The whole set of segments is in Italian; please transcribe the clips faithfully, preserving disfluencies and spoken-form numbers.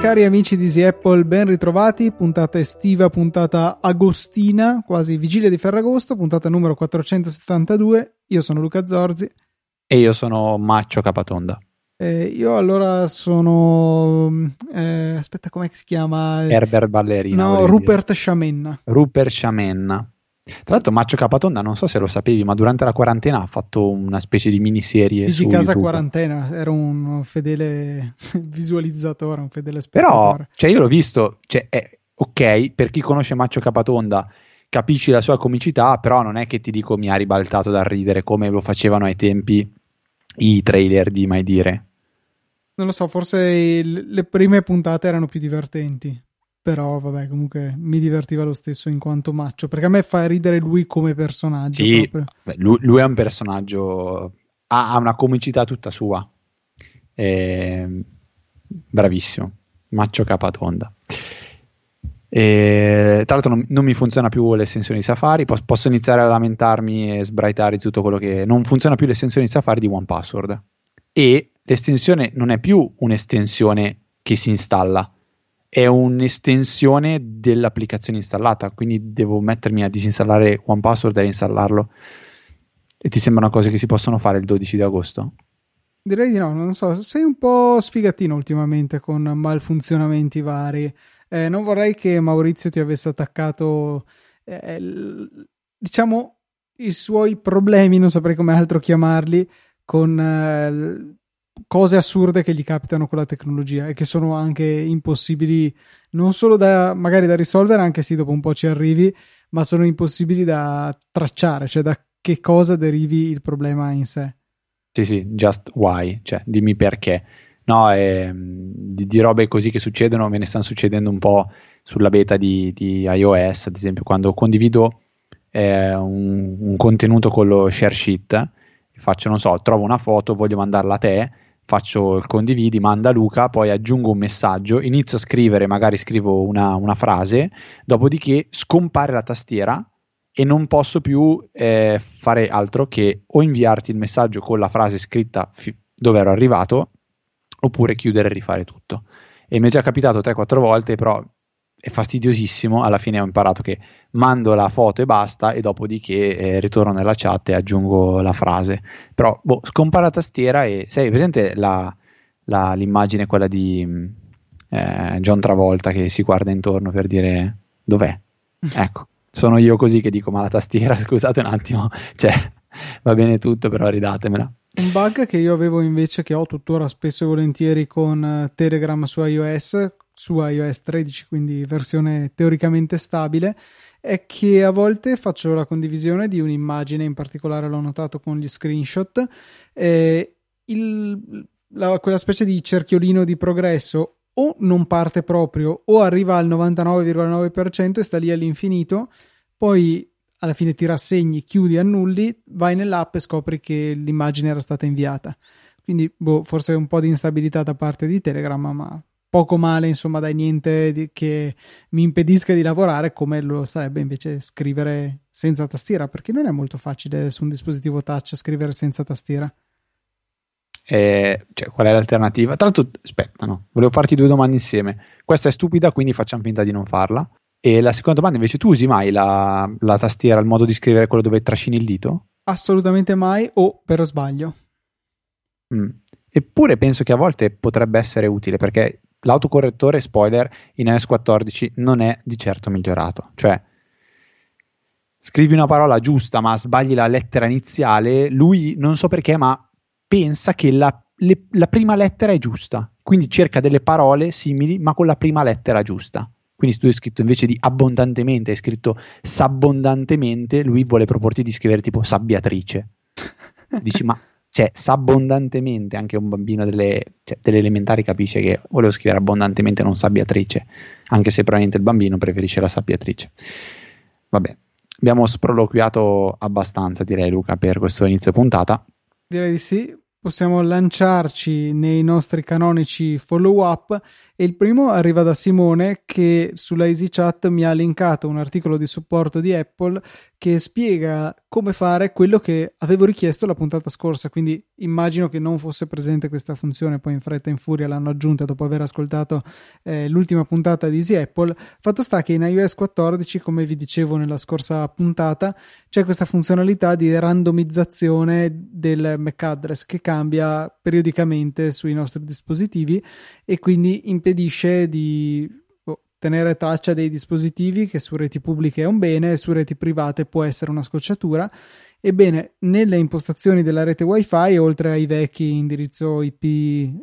Cari amici di Easy Apple, ben ritrovati, puntata estiva, puntata agostina, quasi vigilia di Ferragosto, puntata numero quattrocentosettantadue. Io sono Luca Zorzi. E io sono Maccio Capatonda. Eh, io allora sono... Eh, aspetta, com'è che si chiama? Herbert Ballerino. No, Rupert Sciamena. Rupert Sciamena. Tra l'altro Maccio Capatonda, non so se lo sapevi, ma durante la quarantena ha fatto una specie di miniserie Digi su Casa YouTube. Quarantena, era un fedele visualizzatore, un fedele spettatore. Però, cioè io l'ho visto, cioè, eh, ok, per chi conosce Maccio Capatonda capisci la sua comicità, però non è che ti dico mi ha ribaltato dal ridere come lo facevano ai tempi i trailer di Mai Dire. Non lo so, forse le prime puntate erano più divertenti. Però vabbè, comunque mi divertiva lo stesso in quanto Maccio, perché a me fa ridere lui come personaggio. Sì, beh, lui, lui è un personaggio, ha, ha una comicità tutta sua, è bravissimo, Maccio Capatonda. E, tra l'altro non, non mi funziona più l'estensione di Safari, posso, posso iniziare a lamentarmi e sbraitare tutto quello che... Non funziona più l'estensione di Safari di one password, e l'estensione non è più un'estensione che si installa, è un'estensione dell'applicazione installata, quindi devo mettermi a disinstallare one password e reinstallarlo. E ti sembrano cose che si possono fare il dodici di agosto? Direi di no, non so, sei un po' sfigatino ultimamente con malfunzionamenti vari. Eh, non vorrei che Maurizio ti avesse attaccato, eh, l- diciamo, i suoi problemi, non saprei come altro chiamarli, con... Eh, l- cose assurde che gli capitano con la tecnologia e che sono anche impossibili non solo da magari da risolvere, anche se dopo un po' ci arrivi, ma sono impossibili da tracciare, cioè da che cosa derivi il problema in sé. Sì sì, just why, cioè dimmi perché. No, eh, di, di robe così che succedono me ne stanno succedendo un po' sulla beta di, di iOS, ad esempio quando condivido eh, un, un contenuto con lo share sheet, faccio, non so, trovo una foto, voglio mandarla a te, faccio il condividi, manda Luca, poi aggiungo un messaggio, inizio a scrivere, magari scrivo una, una frase, dopodiché scompare la tastiera e non posso più eh, fare altro che o inviarti il messaggio con la frase scritta fi- dove ero arrivato, oppure chiudere e rifare tutto. E mi è già capitato tre quattro volte, però è fastidiosissimo. Alla fine ho imparato che mando la foto e basta, e dopodiché eh, ritorno nella chat e aggiungo la frase. Però boh, scompare la tastiera e sei presente la, la, l'immagine quella di eh, John Travolta che si guarda intorno per dire dov'è? Ecco, sono io così che dico ma la tastiera, scusate un attimo, cioè va bene tutto però ridatemela. Un bug che io avevo invece, che ho tuttora spesso e volentieri con Telegram su iOS, su iOS tredici, quindi versione teoricamente stabile, è che a volte faccio la condivisione di un'immagine, in particolare l'ho notato con gli screenshot, eh, il, la, quella specie di cerchiolino di progresso o non parte proprio o arriva al novantanove virgola nove per cento e sta lì all'infinito, poi alla fine ti rassegni, chiudi, annulli, vai nell'app e scopri che l'immagine era stata inviata. Quindi boh, forse un po' di instabilità da parte di Telegram, ma poco male, insomma, dai, niente di, che mi impedisca di lavorare come lo sarebbe invece scrivere senza tastiera, perché non è molto facile su un dispositivo touch scrivere senza tastiera. Eh, cioè, qual è l'alternativa? Tra l'altro, aspetta, no, volevo farti due domande insieme. Questa è stupida, quindi facciamo finta di non farla. E la seconda domanda invece, tu usi mai la, la tastiera, il modo di scrivere quello dove trascini il dito? Assolutamente mai, o per sbaglio. Mm. Eppure penso che a volte potrebbe essere utile, perché l'autocorrettore, spoiler, in iOS quattordici non è di certo migliorato. Cioè, scrivi una parola giusta ma sbagli la lettera iniziale, lui non so perché ma pensa che la, le, la prima lettera è giusta, quindi cerca delle parole simili ma con la prima lettera giusta. Quindi se tu hai scritto invece di abbondantemente, hai scritto sabbondantemente, lui vuole proporti di scrivere tipo sabbiatrice. Dici ma... Cioè, sa abbondantemente, anche un bambino delle, cioè, delle elementari capisce che volevo scrivere abbondantemente, non sabbiatrice, anche se probabilmente il bambino preferisce la sabbiatrice. Vabbè, abbiamo sproloquiato abbastanza, direi, Luca, per questo inizio puntata. Direi di sì. possiamo lanciarci nei nostri canonici follow-up, e il primo arriva da Simone, che sulla EasyChat mi ha linkato un articolo di supporto di Apple che spiega come fare quello che avevo richiesto la puntata scorsa, quindi immagino che non fosse presente questa funzione, poi in fretta e in furia l'hanno aggiunta dopo aver ascoltato eh, l'ultima puntata di Easy Apple. Fatto sta che in iOS quattordici, come vi dicevo nella scorsa puntata, c'è questa funzionalità di randomizzazione del M A C address che cambia periodicamente sui nostri dispositivi e quindi impedisce di tenere traccia dei dispositivi, che su reti pubbliche è un bene e su reti private può essere una scocciatura. Ebbene, nelle impostazioni della rete Wi-Fi, oltre ai vecchi indirizzo I P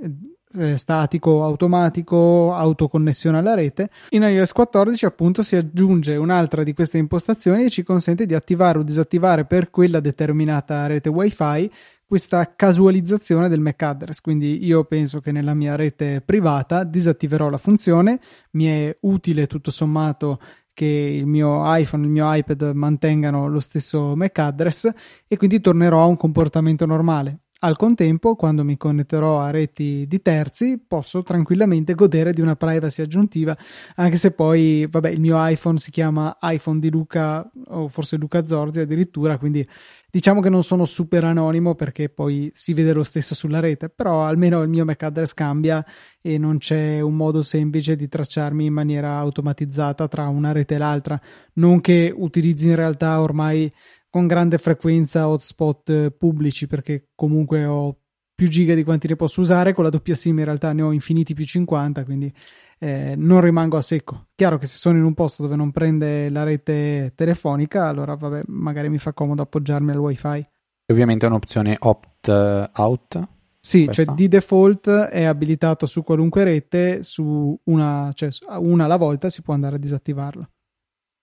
eh, statico, automatico, autoconnessione alla rete, in iOS quattordici appunto si aggiunge un'altra di queste impostazioni e ci consente di attivare o disattivare per quella determinata rete Wi-Fi questa casualizzazione del M A C address. Quindi io penso che nella mia rete privata disattiverò la funzione. Mi è utile tutto sommato che il mio iPhone e il mio iPad mantengano lo stesso M A C address e quindi tornerò a un comportamento normale. Al contempo, quando mi connetterò a reti di terzi, posso tranquillamente godere di una privacy aggiuntiva, anche se poi, vabbè, il mio iPhone si chiama iPhone di Luca, o forse Luca Zorzi addirittura, quindi diciamo che non sono super anonimo, perché poi si vede lo stesso sulla rete, però almeno il mio M A C address cambia e non c'è un modo semplice di tracciarmi in maniera automatizzata tra una rete e l'altra. Non che utilizzi in realtà ormai con grande frequenza hotspot pubblici, perché comunque ho più giga di quanti ne posso usare, con la doppia SIM in realtà ne ho infiniti più cinquanta, quindi eh, non rimango a secco. Chiaro che se sono in un posto dove non prende la rete telefonica, allora vabbè, magari mi fa comodo appoggiarmi al Wi-Fi. Ovviamente è un'opzione opt-out? Sì, questa? Cioè di default è abilitato su qualunque rete, su una, cioè una alla volta si può andare a disattivarla.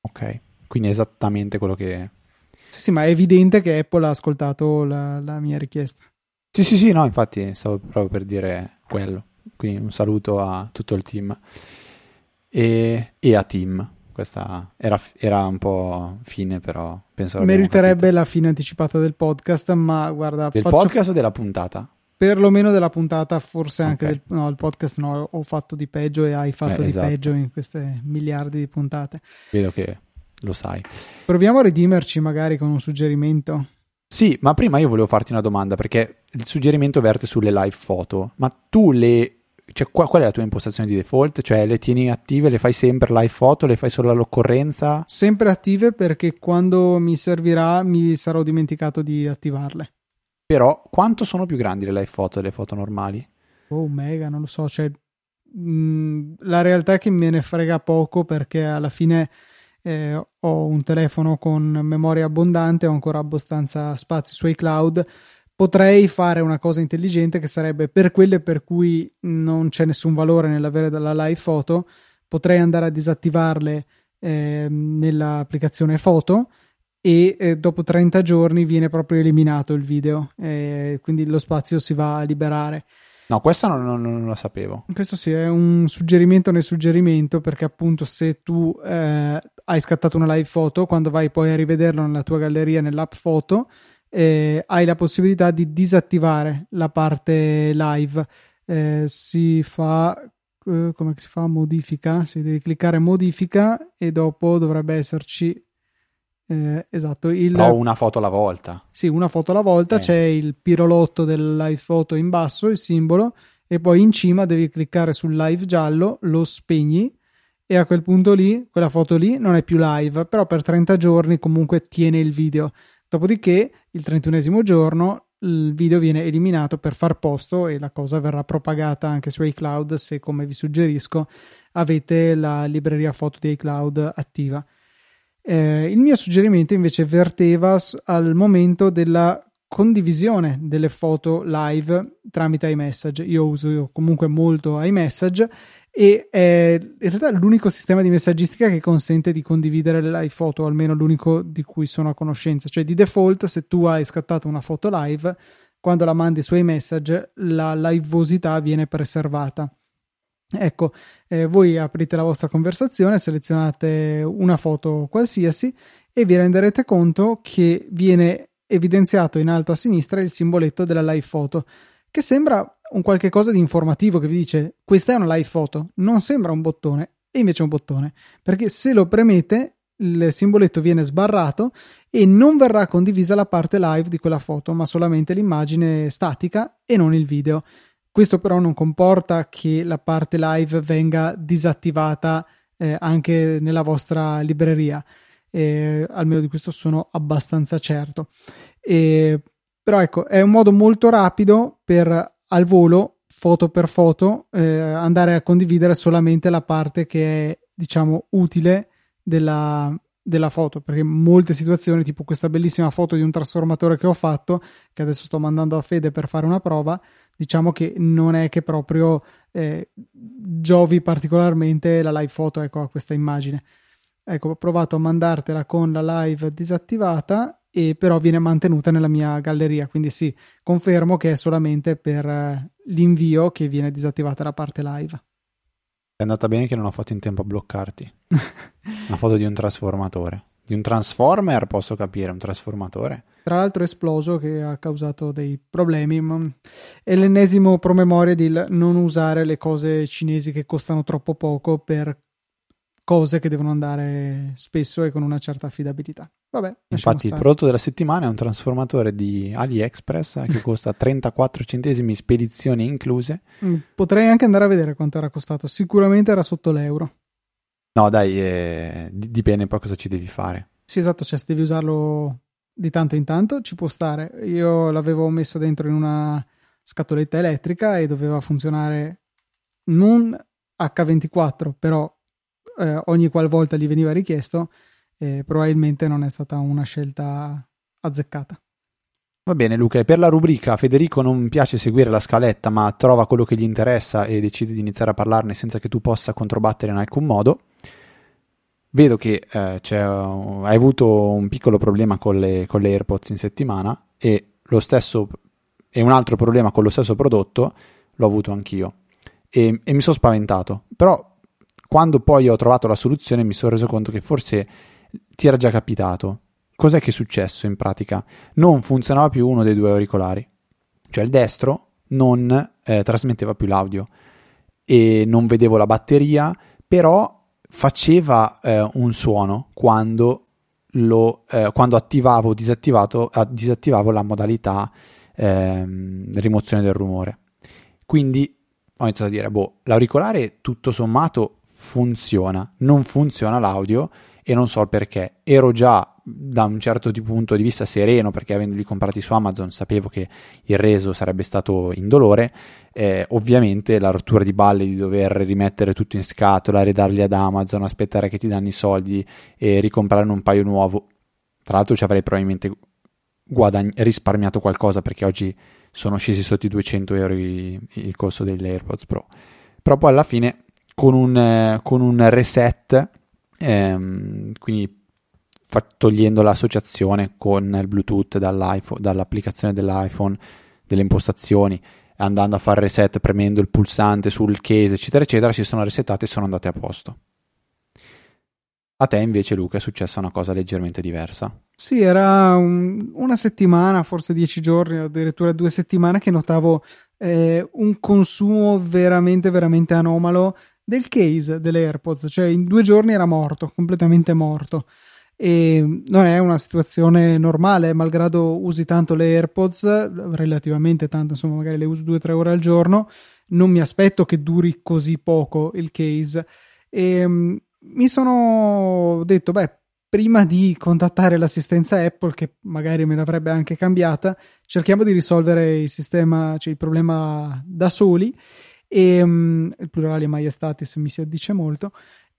Ok, quindi è esattamente quello che... Sì, sì, ma è evidente che Apple ha ascoltato la, la mia richiesta. Sì, sì, sì, no, infatti stavo proprio per dire quello. Quindi un saluto a tutto il team e, e a Tim. Questa era, era un po' fine, però penso meriterebbe la fine anticipata del podcast, ma guarda... Del faccio... podcast o della puntata? Per lo meno della puntata, forse anche okay. del... No, il podcast no, ho fatto di peggio e hai fatto eh, di esatto. peggio in queste miliardi di puntate. Vedo che... Lo sai. Proviamo a redimerci magari con un suggerimento. Sì, ma prima io volevo farti una domanda, perché il suggerimento verte sulle live foto, ma tu le... Cioè, qual, qual è la tua impostazione di default? Cioè le tieni attive, le fai sempre live foto, le fai solo all'occorrenza? Sempre attive, perché quando mi servirà mi sarò dimenticato di attivarle. Però quanto sono più grandi le live foto delle foto normali? Oh, mega, non lo so. Cioè, mh, la realtà è che me ne frega poco, perché alla fine... Eh, ho un telefono con memoria abbondante, ho ancora abbastanza spazio su iCloud. Potrei fare una cosa intelligente, che sarebbe, per quelle per cui non c'è nessun valore nell'avere della live foto, potrei andare a disattivarle eh, nell'applicazione foto e eh, dopo trenta giorni viene proprio eliminato il video, eh, quindi lo spazio si va a liberare. No, questa non, non, non la sapevo. Questo sì, è un suggerimento nel suggerimento, perché appunto se tu eh, hai scattato una live foto, quando vai poi a rivederlo nella tua galleria, nell'app foto, eh, hai la possibilità di disattivare la parte live. Eh, si fa... Eh, come si fa? Modifica? Si devi cliccare modifica e dopo dovrebbe esserci... Eh, esatto, il... Però una foto alla volta. Sì, una foto alla volta, eh. C'è il pirolotto del live foto in basso, il simbolo, e poi in cima devi cliccare sul live giallo, lo spegni e a quel punto lì, quella foto lì non è più live, però per trenta giorni comunque tiene il video. Dopodiché il trentunesimo giorno il video viene eliminato per far posto e la cosa verrà propagata anche su iCloud, se, come vi suggerisco, avete la libreria foto di iCloud attiva. Eh, il mio suggerimento invece verteva al momento della condivisione delle foto live tramite iMessage. Io uso io comunque molto iMessage e è in realtà l'unico sistema di messaggistica che consente di condividere le live foto, almeno l'unico di cui sono a conoscenza. Cioè di default, se tu hai scattato una foto live, quando la mandi su iMessage la liveosità viene preservata. Ecco, eh, voi aprite la vostra conversazione, selezionate una foto qualsiasi e vi renderete conto che viene evidenziato in alto a sinistra il simboletto della live foto. che sembra un qualche cosa di informativo che vi dice questa è una live photo, non sembra un bottone, e invece è un bottone, perché se lo premete il simboletto viene sbarrato e non verrà condivisa la parte live di quella foto, ma solamente l'immagine statica e non il video. Questo però non comporta che la parte live venga disattivata eh, anche nella vostra libreria, eh, almeno di questo sono abbastanza certo. Eh, però ecco, è un modo molto rapido per al volo, foto per foto, eh, andare a condividere solamente la parte che è, diciamo, utile della, della foto, perché molte situazioni, tipo questa bellissima foto di un trasformatore che ho fatto, che adesso sto mandando a Fede per fare una prova, diciamo che non è che proprio eh, giovi particolarmente la live photo, ecco, a questa immagine. Ecco, ho provato a mandartela con la live disattivata e però viene mantenuta nella mia galleria, quindi sì, confermo che è solamente per l'invio che viene disattivata la parte live. È andata bene che non ho fatto in tempo a bloccarti. Una foto di un trasformatore, di un transformer, posso capire, un trasformatore tra l'altro esploso, che ha causato dei problemi. È l'ennesimo promemoria di non usare le cose cinesi che costano troppo poco per cose che devono andare spesso e con una certa affidabilità. Vabbè, infatti il prodotto della settimana è un trasformatore di AliExpress che costa trentaquattro centesimi, spedizioni incluse. Potrei anche andare a vedere quanto era costato, sicuramente era sotto l'euro. No dai, eh, dipende poi cosa ci devi fare. Sì esatto, cioè se devi usarlo di tanto in tanto ci può stare. Io l'avevo messo dentro in una scatoletta elettrica e doveva funzionare non acca ventiquattro, però eh, ogni qualvolta gli veniva richiesto. Eh, probabilmente non è stata una scelta azzeccata. Va bene Luca, e per la rubrica Federico non piace seguire la scaletta ma trova quello che gli interessa e decide di iniziare a parlarne senza che tu possa controbattere in alcun modo. Vedo che eh, c'è, uh, hai avuto un piccolo problema con le, con le AirPods in settimana e lo stesso e un altro problema con lo stesso prodotto l'ho avuto anch'io e, e mi sono spaventato, però quando poi ho trovato la soluzione mi sono reso conto che forse ti era già capitato. Cos'è che è successo in pratica? Non funzionava più uno dei due auricolari, cioè il destro non eh, trasmetteva più l'audio e non vedevo la batteria, però faceva eh, un suono quando, lo, eh, quando attivavo o disattivavo, disattivavo la modalità eh, rimozione del rumore. Quindi ho iniziato a dire, boh, l'auricolare tutto sommato funziona, non funziona l'audio e non so il perché. Ero già da un certo punto di vista sereno perché avendoli comprati su Amazon sapevo che il reso sarebbe stato indolore, eh, ovviamente la rottura di balle di dover rimettere tutto in scatola, ridarli ad Amazon, aspettare che ti danno i soldi e ricomprarne un paio nuovo. Tra l'altro ci avrei probabilmente guadagn- risparmiato qualcosa perché oggi sono scesi sotto i duecento euro i- il costo degli AirPods Pro, però poi alla fine con un, eh, con un reset, ehm, quindi togliendo l'associazione con il Bluetooth dall'iPhone, dall'applicazione dell'iPhone, delle impostazioni, andando a fare reset, premendo il pulsante sul case, eccetera, eccetera, si sono resettate e sono andate a posto. A te invece, Luca, è successa una cosa leggermente diversa. Sì, era un, una settimana, forse dieci giorni, addirittura due settimane, che notavo eh, un consumo veramente, veramente anomalo del case delle AirPods. Cioè in due giorni era morto, completamente morto. E non è una situazione normale, malgrado usi tanto le AirPods, relativamente tanto, insomma, magari le uso due o tre ore al giorno, non mi aspetto che duri così poco il case. E um, mi sono detto, beh, prima di contattare l'assistenza Apple, che magari me l'avrebbe anche cambiata, cerchiamo di risolvere il sistema, cioè il problema da soli. E um, il plurale maiestatis mi si addice molto.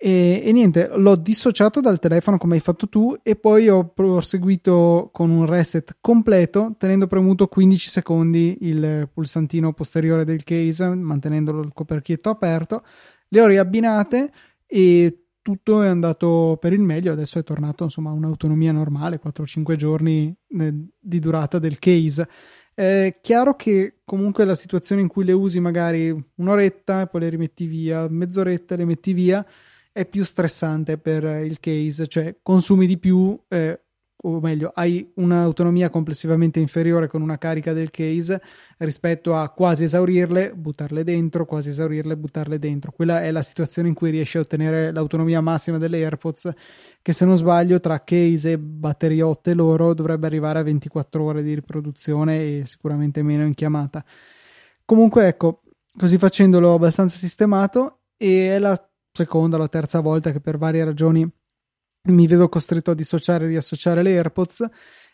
E, e niente, l'ho dissociato dal telefono come hai fatto tu e poi ho proseguito con un reset completo tenendo premuto quindici secondi il pulsantino posteriore del case, mantenendo il coperchietto aperto. Le ho riabbinate e tutto è andato per il meglio. Adesso è tornato, insomma, un'autonomia normale, quattro o cinque giorni di durata del case. È chiaro che comunque la situazione in cui le usi magari un'oretta e poi le rimetti via, mezz'oretta e le metti via, è più stressante per il case, cioè consumi di più, eh, o meglio, hai un'autonomia complessivamente inferiore con una carica del case rispetto a quasi esaurirle, buttarle dentro, quasi esaurirle, buttarle dentro. Quella è la situazione in cui riesci a ottenere l'autonomia massima delle AirPods, che se non sbaglio tra case e batteriotte loro dovrebbe arrivare a ventiquattro ore di riproduzione e sicuramente meno in chiamata. Comunque ecco, così facendo l'ho abbastanza sistemato e è la seconda, la terza volta che per varie ragioni mi vedo costretto a dissociare e riassociare le AirPods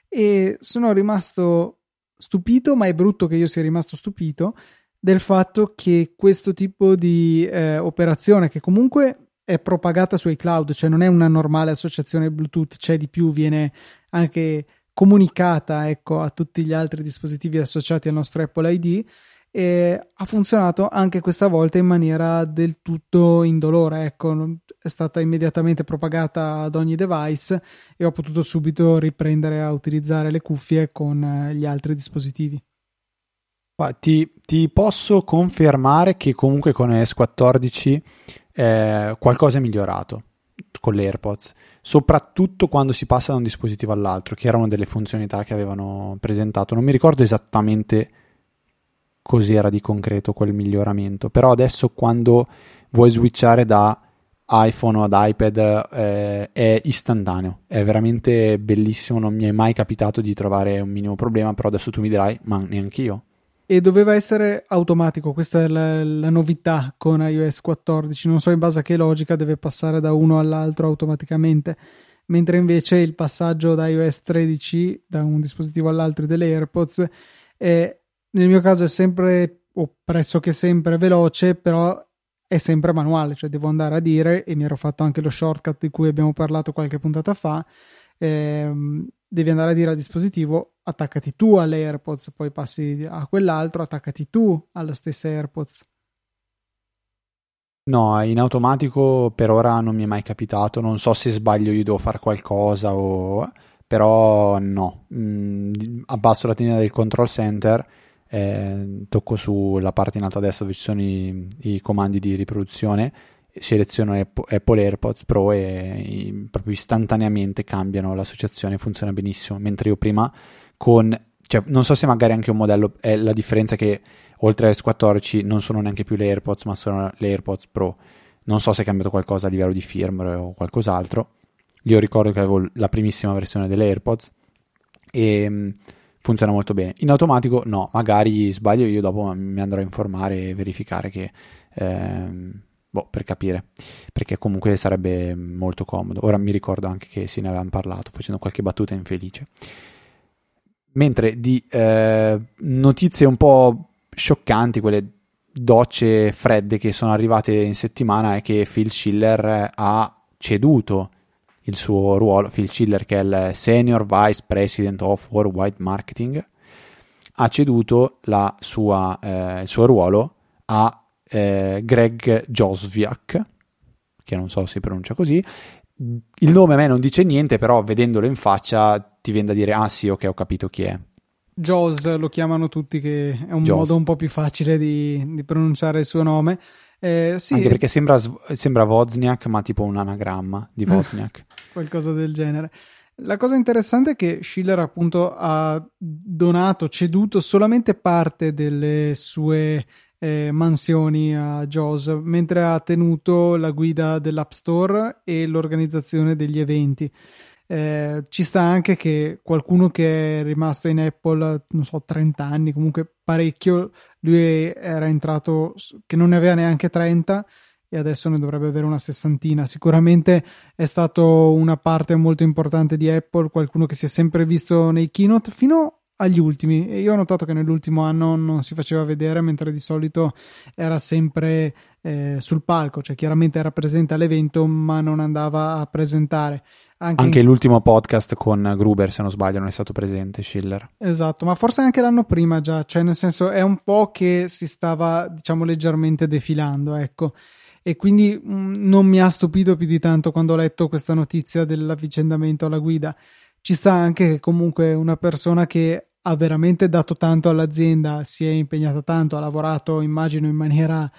e sono rimasto stupito, ma è brutto che io sia rimasto stupito del fatto che questo tipo di eh, operazione, che comunque è propagata su iCloud, cioè non è una normale associazione Bluetooth, c'è di più, viene anche comunicata ecco a tutti gli altri dispositivi associati al nostro Apple I D, e ha funzionato anche questa volta in maniera del tutto indolore, ecco, è stata immediatamente propagata ad ogni device e ho potuto subito riprendere a utilizzare le cuffie con gli altri dispositivi. Ti, ti posso confermare che comunque con iOS quattordici eh, qualcosa è migliorato con le AirPods, soprattutto quando si passa da un dispositivo all'altro, che erano delle funzionalità che avevano presentato. Non mi ricordo esattamente cos'era di concreto quel miglioramento, però adesso quando vuoi switchare da iPhone ad iPad eh, è istantaneo, è veramente bellissimo, non mi è mai capitato di trovare un minimo problema, però adesso tu mi dirai, ma neanche io. E doveva essere automatico, questa è la, la novità con iOS quattordici, non so in base a che logica deve passare da uno all'altro automaticamente, mentre invece il passaggio da iOS tredici, da un dispositivo all'altro delle AirPods, è nel mio caso è sempre o pressoché sempre veloce, però è sempre manuale, cioè devo andare a dire, e mi ero fatto anche lo shortcut di cui abbiamo parlato qualche puntata fa, ehm, devi andare a dire al dispositivo attaccati tu alle AirPods, poi passi a quell'altro, attaccati tu alla stessa AirPods. No, in automatico per ora non mi è mai capitato, non so se sbaglio io devo fare qualcosa o... però no, mm, abbasso la tendina del control center, Eh, tocco sulla parte in alto a destra dove ci sono i, i comandi di riproduzione, seleziono Apple, Apple AirPods Pro e i, proprio istantaneamente cambiano l'associazione, funziona benissimo, mentre io prima con, cioè, non so se magari anche un modello è la differenza, che oltre a S quattordici non sono neanche più le AirPods ma sono le AirPods Pro, non so se è cambiato qualcosa a livello di firmware o qualcos'altro. Io ricordo che avevo la primissima versione delle AirPods e funziona molto bene. In automatico no, magari sbaglio io, dopo mi andrò a informare e verificare che ehm, boh, per capire, perché comunque sarebbe molto comodo. Ora mi ricordo anche che se ne avevamo parlato facendo qualche battuta infelice. Mentre di eh, notizie un po' scioccanti, quelle docce fredde che sono arrivate in settimana, è che Phil Schiller ha ceduto il suo ruolo. Phil Schiller, che è il Senior Vice President of Worldwide Marketing, ha ceduto la sua, eh, il suo ruolo a eh, Greg Joswiak, che non so se pronuncia così. Il nome a me non dice niente, però vedendolo in faccia ti viene da dire ah sì, ok, ho capito chi è. Jos lo chiamano tutti, che è un Jaws. Modo un po' più facile di, di pronunciare il suo nome. Eh, sì. Anche perché sembra, sembra Wozniak, ma tipo un anagramma di Wozniak. Qualcosa del genere. La cosa interessante è che Schiller appunto ha donato, ceduto solamente parte delle sue eh, mansioni a Jaws, mentre ha tenuto la guida dell'App Store e l'organizzazione degli eventi. Eh, ci sta anche che qualcuno che è rimasto in Apple non so trenta anni, comunque parecchio, lui era entrato che non ne aveva neanche trenta e adesso ne dovrebbe avere una sessantina. Sicuramente è stato una parte molto importante di Apple, qualcuno che si è sempre visto nei keynote fino agli ultimi, e io ho notato che nell'ultimo anno non si faceva vedere, mentre di solito era sempre eh, sul palco, cioè chiaramente era presente all'evento ma non andava a presentare. Anche, anche in... l'ultimo podcast con Gruber, se non sbaglio, non è stato presente Schiller. Esatto, ma forse anche l'anno prima già, cioè nel senso è un po' che si stava diciamo leggermente defilando, ecco, e quindi mh, non mi ha stupito più di tanto quando ho letto questa notizia dell'avvicendamento alla guida. Ci sta anche che comunque una persona che ha veramente dato tanto all'azienda, si è impegnata tanto, ha lavorato immagino in maniera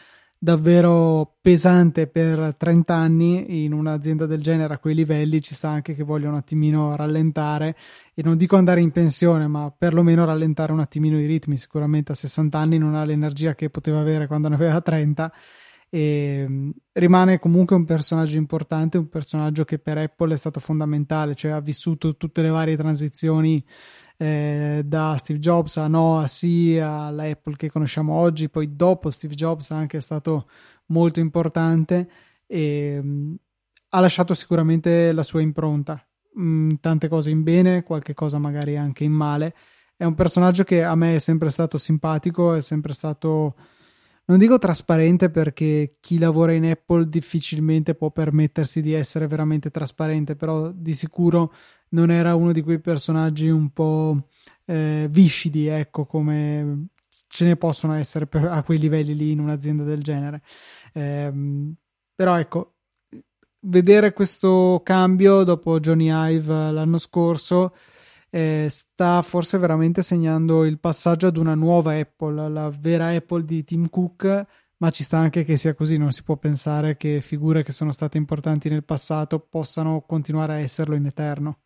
davvero pesante per trenta anni in un'azienda del genere. A quei livelli ci sta anche che voglio un attimino rallentare, e non dico andare in pensione, ma perlomeno rallentare un attimino i ritmi. Sicuramente a sessanta anni non ha l'energia che poteva avere quando ne aveva trenta, e rimane comunque un personaggio importante, un personaggio che per Apple è stato fondamentale, cioè ha vissuto tutte le varie transizioni, Eh, da Steve Jobs a no, a sì, alla Apple che conosciamo oggi. Poi dopo Steve Jobs anche è stato molto importante e mh, ha lasciato sicuramente la sua impronta, mh, tante cose in bene, qualche cosa magari anche in male. È un personaggio che a me è sempre stato simpatico, è sempre stato, non dico trasparente, perché chi lavora in Apple difficilmente può permettersi di essere veramente trasparente, però di sicuro non era uno di quei personaggi un po' eh, viscidi, ecco, come ce ne possono essere per, a quei livelli lì in un'azienda del genere. Eh, però ecco, vedere questo cambio dopo Johnny Ive l'anno scorso eh, sta forse veramente segnando il passaggio ad una nuova Apple, la vera Apple di Tim Cook, ma ci sta anche che sia così. Non si può pensare che figure che sono state importanti nel passato possano continuare a esserlo in eterno.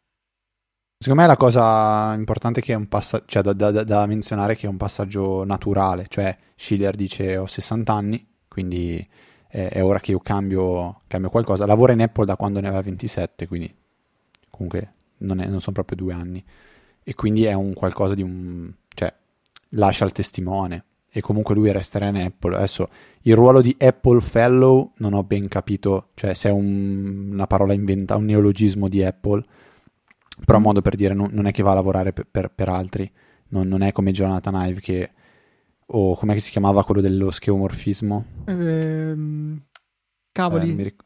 Secondo me la cosa importante è che è un passaggio, cioè da, da, da menzionare, che è un passaggio naturale, cioè Schiller dice ho sessanta anni, quindi è, è ora che io cambio, cambio qualcosa. Lavora in Apple da quando ne aveva ventisette, quindi comunque non, è, non sono proprio due anni, e quindi è un qualcosa di un, cioè lascia il testimone, e comunque lui resterà in Apple. Adesso il ruolo di Apple Fellow non ho ben capito, cioè se è un, una parola inventata, un neologismo di Apple, però modo per dire, non, non è che va a lavorare per, per, per altri, non, non è come Jonathan Ive, che o oh, com'è che si chiamava quello dello skeuomorfismo, ehm, cavoli, eh, mi, ric-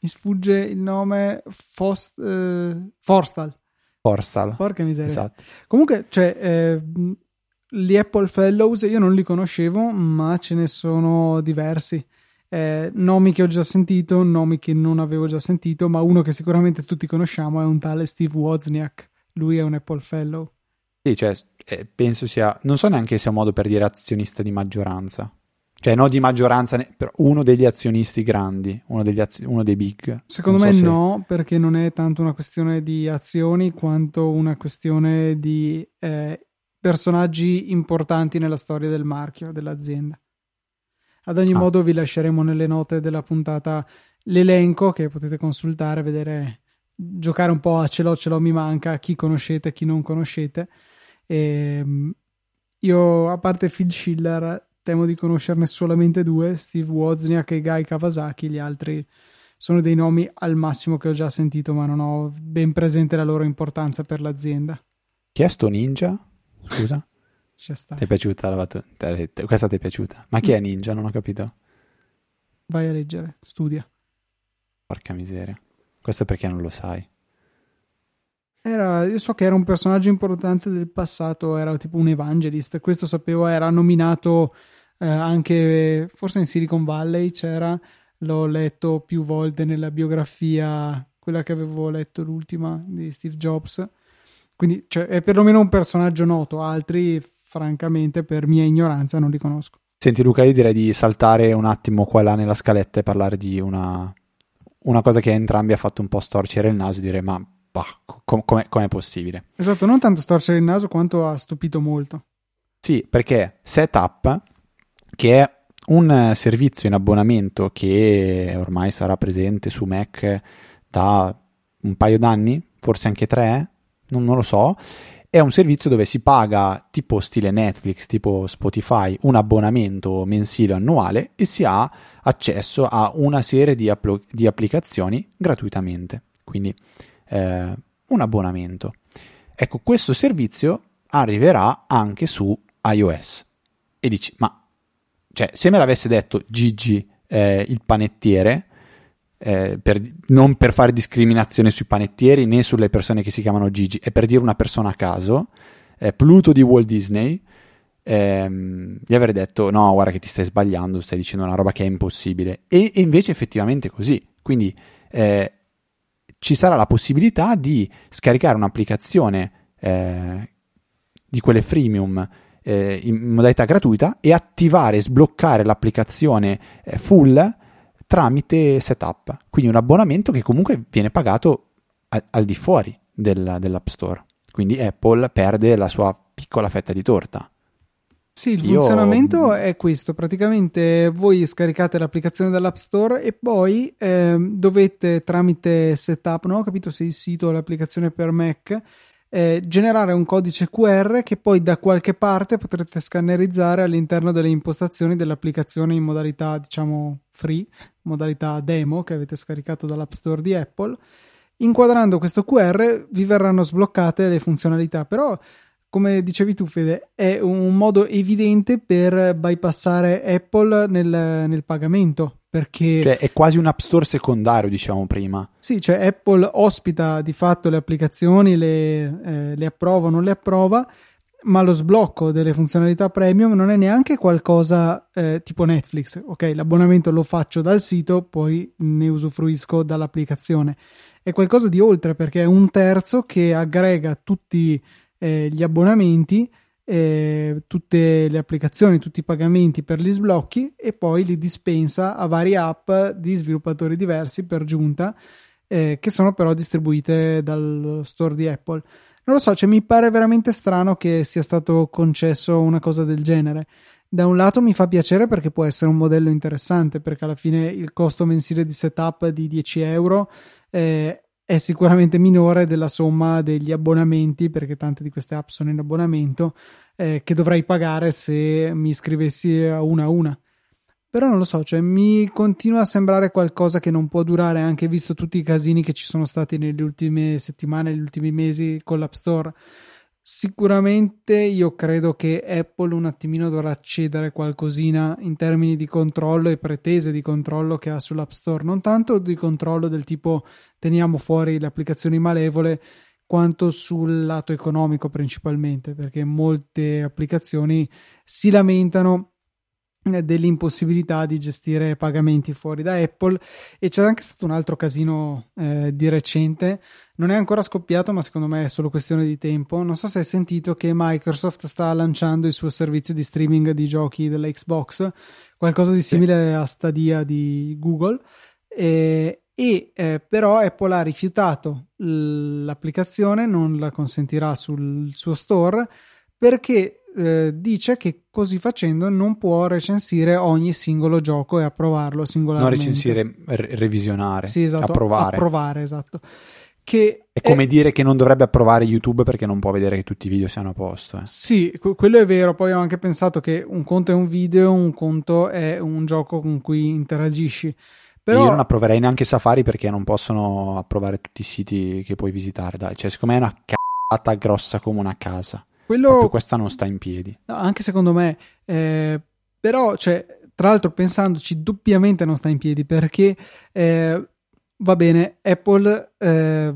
mi sfugge il nome. Fost, eh, Forstal Forstal porca miseria, esatto. Comunque cioè eh, gli Apple Fellows io non li conoscevo, ma ce ne sono diversi, eh, nomi che ho già sentito, nomi che non avevo già sentito, ma uno che sicuramente tutti conosciamo è un tale Steve Wozniak. Lui è un Apple Fellow, sì, cioè eh, penso sia, non so neanche se è un modo per dire azionista di maggioranza, cioè no di maggioranza, però uno degli azionisti grandi, uno degli azio- uno dei big, secondo non me so se... no, perché non è tanto una questione di azioni quanto una questione di eh, personaggi importanti nella storia del marchio, dell'azienda. Ad ogni ah. modo vi lasceremo nelle note della puntata l'elenco, che potete consultare, vedere, giocare un po' a ce l'ho, ce l'ho, mi manca, chi conoscete, chi non conoscete. E io, a parte Phil Schiller, temo di conoscerne solamente due, Steve Wozniak e Guy Kawasaki. Gli altri sono dei nomi al massimo che ho già sentito, ma non ho ben presente la loro importanza per l'azienda. Chi è sto ninja? Scusa, ti è piaciuta la battuta? Questa ti è piaciuta? Ma chi è Ninja? Non ho capito. Vai a leggere, studia. Porca miseria, questo perché non lo sai. Era, io so che era un personaggio importante del passato, era tipo un evangelist, questo sapevo. Era nominato eh, anche forse in Silicon Valley, c'era, l'ho letto più volte nella biografia, quella che avevo letto l'ultima di Steve Jobs. Quindi cioè, è perlomeno un personaggio noto, altri francamente per mia ignoranza non li conosco. Senti Luca, io direi di saltare un attimo qua e là nella scaletta e parlare di una, una cosa che entrambi ha fatto un po' storcere il naso e dire ma bah, com- com'è, com'è possibile? Esatto, non tanto storcere il naso quanto ha stupito molto. Sì, perché SetApp, che è un servizio in abbonamento che ormai sarà presente su Mac da un paio d'anni, forse anche tre, Non, non lo so, è un servizio dove si paga tipo stile Netflix, tipo Spotify, un abbonamento mensile annuale e si ha accesso a una serie di, applo- di applicazioni gratuitamente, quindi eh, un abbonamento. Ecco, questo servizio arriverà anche su iOS e dici ma cioè se me l'avesse detto Gigi eh, il panettiere, Eh, per, non per fare discriminazione sui panettieri né sulle persone che si chiamano Gigi, è per dire una persona a caso, eh, Pluto di Walt Disney, ehm, gli avrei detto no guarda che ti stai sbagliando, stai dicendo una roba che è impossibile, e, e invece effettivamente così. Quindi eh, ci sarà la possibilità di scaricare un'applicazione eh, di quelle freemium eh, in modalità gratuita e attivare e sbloccare l'applicazione eh, full tramite SetApp. Quindi un abbonamento che comunque viene pagato al, al di fuori della, dell'App Store. Quindi Apple perde la sua piccola fetta di torta. Sì, il Io... funzionamento è questo. Praticamente voi scaricate l'applicazione dall'App Store e poi eh, dovete tramite SetApp, non ho capito se il sito o l'applicazione per Mac, eh, generare un codice Q R che poi da qualche parte potrete scannerizzare all'interno delle impostazioni dell'applicazione in modalità, diciamo, free, modalità demo che avete scaricato dall'App Store di Apple. Inquadrando questo Q R vi verranno sbloccate le funzionalità, però... Come dicevi tu, Fede, è un modo evidente per bypassare Apple nel, nel pagamento, perché... Cioè è quasi un App Store secondario, diciamo prima. Sì, cioè Apple ospita di fatto le applicazioni, le, eh, le approva o non le approva, ma lo sblocco delle funzionalità premium non è neanche qualcosa eh, tipo Netflix. Ok, l'abbonamento lo faccio dal sito, poi ne usufruisco dall'applicazione. È qualcosa di oltre, perché è un terzo che aggrega tutti... Eh, gli abbonamenti, eh, tutte le applicazioni, tutti i pagamenti per gli sblocchi e poi li dispensa a varie app di sviluppatori diversi per giunta, eh, che sono però distribuite dal store di Apple. Non lo so, cioè, mi pare veramente strano che sia stato concesso una cosa del genere. Da un lato mi fa piacere perché può essere un modello interessante, perché alla fine il costo mensile di SetApp di dieci euro eh, è sicuramente minore della somma degli abbonamenti, perché tante di queste app sono in abbonamento, eh, che dovrei pagare se mi iscrivessi a una a una. Però non lo so, cioè mi continua a sembrare qualcosa che non può durare, anche visto tutti i casini che ci sono stati nelle ultime settimane, negli ultimi mesi con l'App Store. Sicuramente io credo che Apple un attimino dovrà cedere qualcosina in termini di controllo e pretese di controllo che ha sull'App Store, non tanto di controllo del tipo teniamo fuori le applicazioni malevole, quanto sul lato economico principalmente, perché molte applicazioni si lamentano dell'impossibilità di gestire pagamenti fuori da Apple. E c'è anche stato un altro casino eh, di recente, non è ancora scoppiato ma secondo me è solo questione di tempo. Non so se hai sentito che Microsoft sta lanciando il suo servizio di streaming di giochi della Xbox, qualcosa di simile sì. a Stadia di Google, eh, e eh, però Apple ha rifiutato l'applicazione, non la consentirà sul suo store, perché dice che così facendo non può recensire ogni singolo gioco e approvarlo singolarmente. Non recensire, re- revisionare, sì, esatto, approvare. approvare esatto. Che è come è... dire che non dovrebbe approvare YouTube perché non può vedere che tutti i video siano a posto. Eh. Sì, quello è vero. Poi ho anche pensato che un conto è un video, un conto è un gioco con cui interagisci. Però... Io non approverei neanche Safari perché non possono approvare tutti i siti che puoi visitare. Dai. Cioè, secondo me è una c***ata grossa come una casa. Quello... Proprio questa non sta in piedi. No, anche secondo me, eh, però cioè, tra l'altro pensandoci doppiamente non sta in piedi, perché eh, va bene, Apple eh,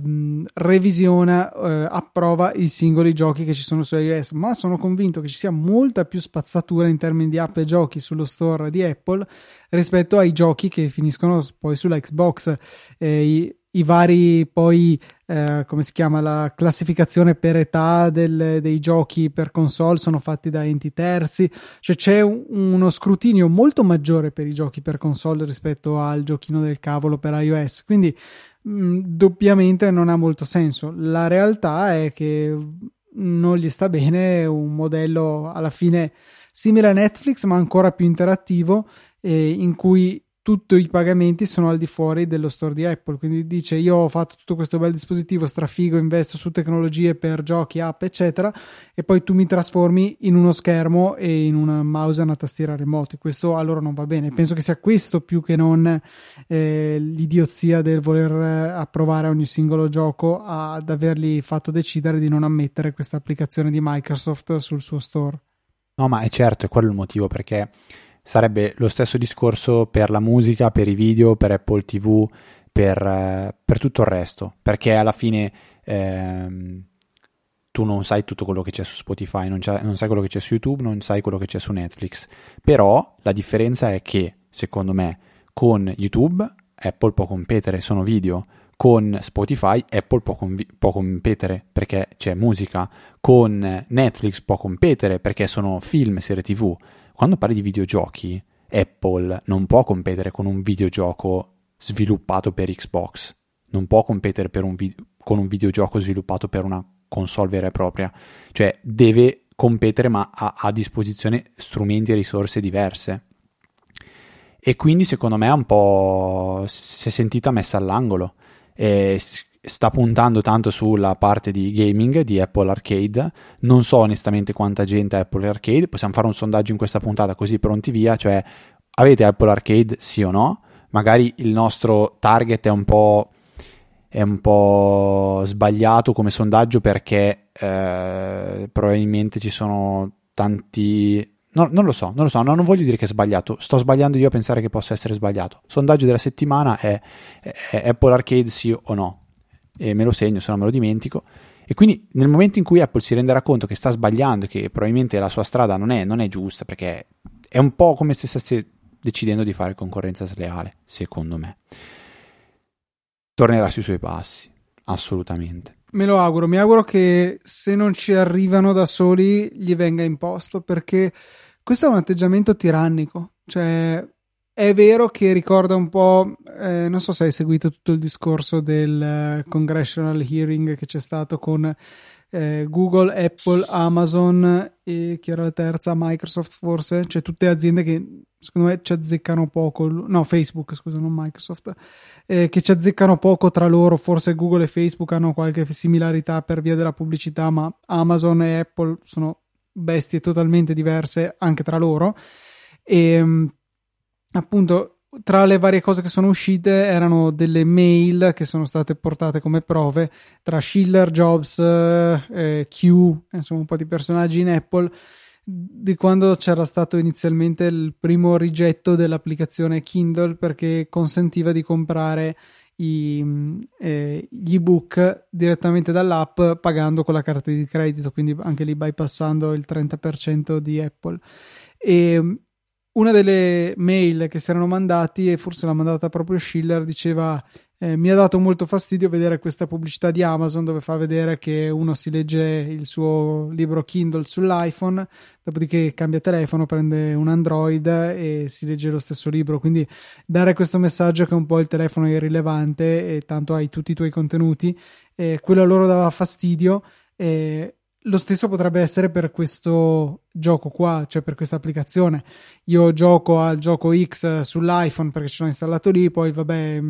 revisiona, eh, approva i singoli giochi che ci sono su iOS, ma sono convinto che ci sia molta più spazzatura in termini di app e giochi sullo store di Apple rispetto ai giochi che finiscono poi sulla Xbox. eh, i, I vari poi, eh, come si chiama, la classificazione per età del, dei giochi per console sono fatti da enti terzi, cioè c'è un, uno scrutinio molto maggiore per i giochi per console rispetto al giochino del cavolo per iOS, quindi mh, doppiamente non ha molto senso. La realtà è che non gli sta bene un modello alla fine simile a Netflix ma ancora più interattivo, eh, in cui tutti i pagamenti sono al di fuori dello store di Apple. Quindi dice io ho fatto tutto questo bel dispositivo strafigo, investo su tecnologie per giochi, app eccetera, e poi tu mi trasformi in uno schermo e in una mouse e una tastiera remoti. Questo allora non va bene. Penso che sia questo più che non eh, l'idiozia del voler approvare ogni singolo gioco ad avergli fatto decidere di non ammettere questa applicazione di Microsoft sul suo store. No, ma è certo, è quello il motivo, perché sarebbe lo stesso discorso per la musica, per i video, per Apple tivù, per, per tutto il resto, perché alla fine ehm, tu non sai tutto quello che c'è su Spotify, non, c'è, non sai quello che c'è su YouTube, non sai quello che c'è su Netflix. Però la differenza è che, secondo me, con YouTube Apple può competere, sono video. con Spotify Apple può, conv- può competere perché c'è musica, con Netflix può competere perché sono film, serie tivù. Quando parli di videogiochi, Apple non può competere con un videogioco sviluppato per Xbox, non può competere per un vi- con un videogioco sviluppato per una console vera e propria, cioè deve competere ma ha a disposizione strumenti e risorse diverse. E quindi secondo me è un po', si è sentita messa all'angolo e sta puntando tanto sulla parte di gaming di Apple Arcade. Non so onestamente quanta gente ha Apple Arcade, possiamo fare un sondaggio in questa puntata così pronti via, cioè avete Apple Arcade sì o no? Magari il nostro target è un po', è un po' sbagliato come sondaggio perché eh, probabilmente ci sono tanti... No, non lo so, non lo so, no, non voglio dire che è sbagliato, sto sbagliando io a pensare che possa essere sbagliato. Sondaggio della settimana è, è, è Apple Arcade sì o no, e me lo segno, se no me lo dimentico. E quindi nel momento in cui Apple si renderà conto che sta sbagliando, che probabilmente la sua strada non è, non è giusta, perché è un po' come se stesse decidendo di fare concorrenza sleale, secondo me, tornerà sui suoi passi, assolutamente. Me lo auguro, mi auguro che se non ci arrivano da soli gli venga imposto, perché questo è un atteggiamento tirannico. Cioè è vero che ricorda un po', eh, non so se hai seguito tutto il discorso del congressional hearing che c'è stato con eh, Google, Apple, Amazon e chi era la terza? Microsoft forse? Cioè tutte aziende che secondo me ci azzeccano poco, no Facebook scusa non Microsoft, eh, che ci azzeccano poco tra loro. Forse Google e Facebook hanno qualche similarità per via della pubblicità, ma Amazon e Apple sono bestie totalmente diverse anche tra loro. E appunto tra le varie cose che sono uscite erano delle mail che sono state portate come prove tra Schiller, Jobs, eh, Q, insomma un po' di personaggi in Apple, di quando c'era stato inizialmente il primo rigetto dell'applicazione Kindle perché consentiva di comprare i, eh, gli ebook direttamente dall'app pagando con la carta di credito, quindi anche lì bypassando il trenta per cento di Apple. E una delle mail che si erano mandati, e forse l'ha mandata proprio Schiller, diceva eh, mi ha dato molto fastidio vedere questa pubblicità di Amazon dove fa vedere che uno si legge il suo libro Kindle sull'iPhone, dopodiché cambia telefono, prende un Android e si legge lo stesso libro. Quindi dare questo messaggio che un po' il telefono è irrilevante e tanto hai tutti i tuoi contenuti, eh, quello a loro dava fastidio. eh, Lo stesso potrebbe essere per questo gioco qua, cioè per questa applicazione. Io gioco al gioco X sull'iPhone perché ce l'ho installato lì, poi vabbè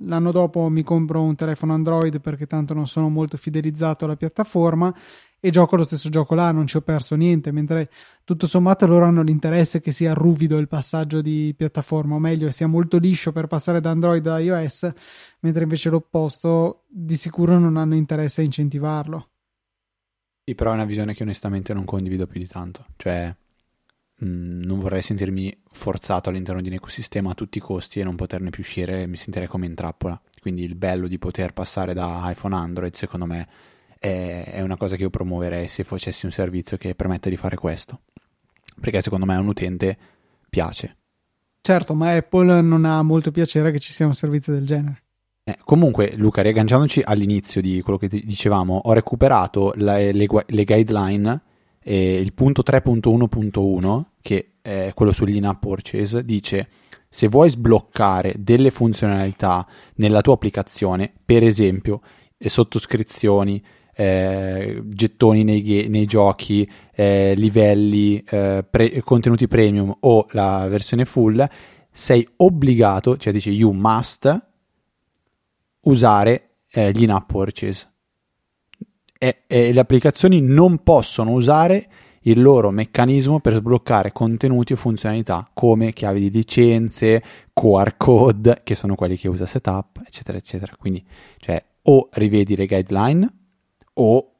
l'anno dopo mi compro un telefono Android perché tanto non sono molto fidelizzato alla piattaforma e gioco lo stesso gioco là, non ci ho perso niente, mentre tutto sommato loro hanno l'interesse che sia ruvido il passaggio di piattaforma, o meglio sia molto liscio per passare da Android a iOS, mentre invece l'opposto di sicuro non hanno interesse a incentivarlo. Sì, però è una visione che onestamente non condivido più di tanto, cioè mh, non vorrei sentirmi forzato all'interno di un ecosistema a tutti i costi e non poterne più uscire, mi sentirei come in trappola. Quindi il bello di poter passare da iPhone a Android secondo me è, è una cosa che io promuoverei se facessi un servizio che permette di fare questo, perché secondo me a un utente piace. Certo, ma Apple non ha molto piacere che ci sia un servizio del genere. Eh, comunque Luca, riagganciandoci all'inizio di quello che dicevamo, ho recuperato la, le, le guideline, eh, il punto tre punto uno punto uno che è quello sull'in-app purchase, dice se vuoi sbloccare delle funzionalità nella tua applicazione, per esempio eh, sottoscrizioni, eh, gettoni nei, nei giochi, eh, livelli, eh, pre- contenuti premium o la versione full, sei obbligato, cioè dice you must usare eh, gli in-app purchase, e, e le applicazioni non possono usare il loro meccanismo per sbloccare contenuti o funzionalità come chiavi di licenze, Q R code, che sono quelli che usa SetApp, eccetera eccetera. Quindi cioè, o rivedi le guideline o